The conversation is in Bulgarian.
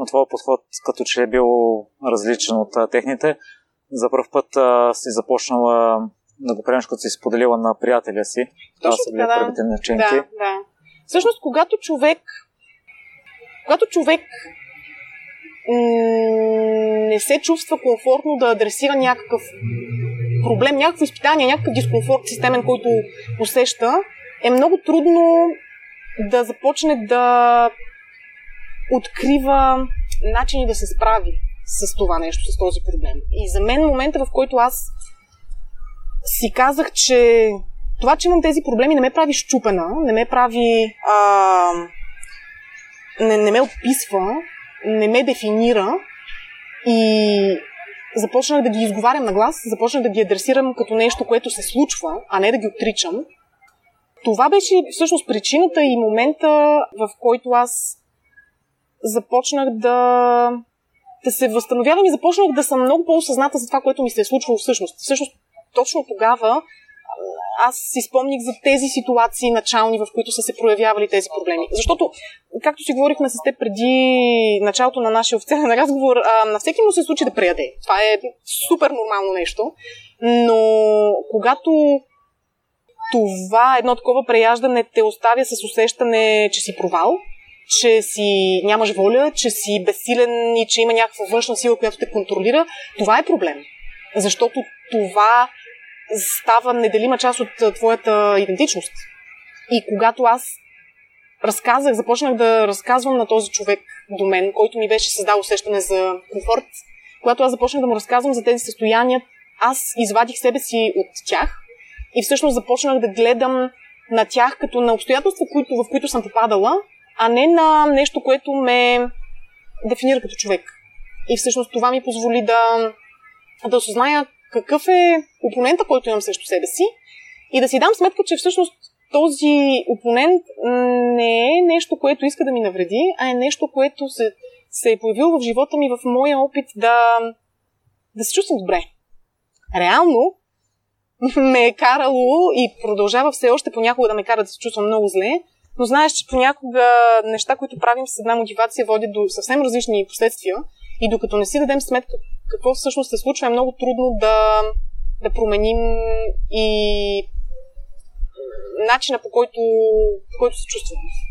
но това подход като че е бил различен от техните. За пръв път си започнала да го правиш, като си споделила на приятеля си. Това са били първите начинки. Да, да. Всъщност, когато човек не се чувства комфортно да адресира някакъв проблем, някакво изпитание, някакъв дискомфорт системен, който усеща, е много трудно да започне да открива начини да се справи с това нещо, с този проблем. И за мен момента, в който аз си казах, че това, че имам тези проблеми, не ме прави счупена, не ме прави... Не ме описва, не ме дефинира и започнах да ги изговарям на глас, започнах да ги адресирам като нещо, което се случва, а не да ги отричам. Това беше всъщност причината и момента, в който аз започнах да се възстановявам и започнах да съм много по-осъзната за това, което ми се е случвало всъщност. Всъщност, точно тогава аз си спомних за тези ситуации начални, в които са се проявявали тези проблеми. Защото, както си говорихме с теб преди началото на нашия официален разговор, на всеки му се случи да преяде. Това е супер нормално нещо. Но когато това едно такова преяждане те оставя с усещане, че си провал, че си нямаш воля, че си безсилен и че има някаква външна сила, която те контролира, това е проблем. Защото това става неделима част от твоята идентичност. И когато аз започнах да разказвам на този човек до мен, който ми беше създал усещане за комфорт, когато аз започнах да му разказвам за тези състояния, аз извадих себе си от тях и всъщност започнах да гледам на тях като на обстоятелства, в които съм попадала, а не на нещо, което ме дефинира като човек. И всъщност това ми позволи да осъзная какъв е опонента, който имам срещу себе си и да си дам сметка, че всъщност този опонент не е нещо, което иска да ми навреди, а е нещо, което се е появило в живота ми, в моя опит да се чувствам добре. Реално ме е карало и продължава все още понякога да ме кара да се чувствам много зле, но знаеш, че понякога неща, които правим с една мотивация, водят до съвсем различни последствия и докато не си дадем сметка какво всъщност се случва, е много трудно да променим и начина, по който се чувстваме.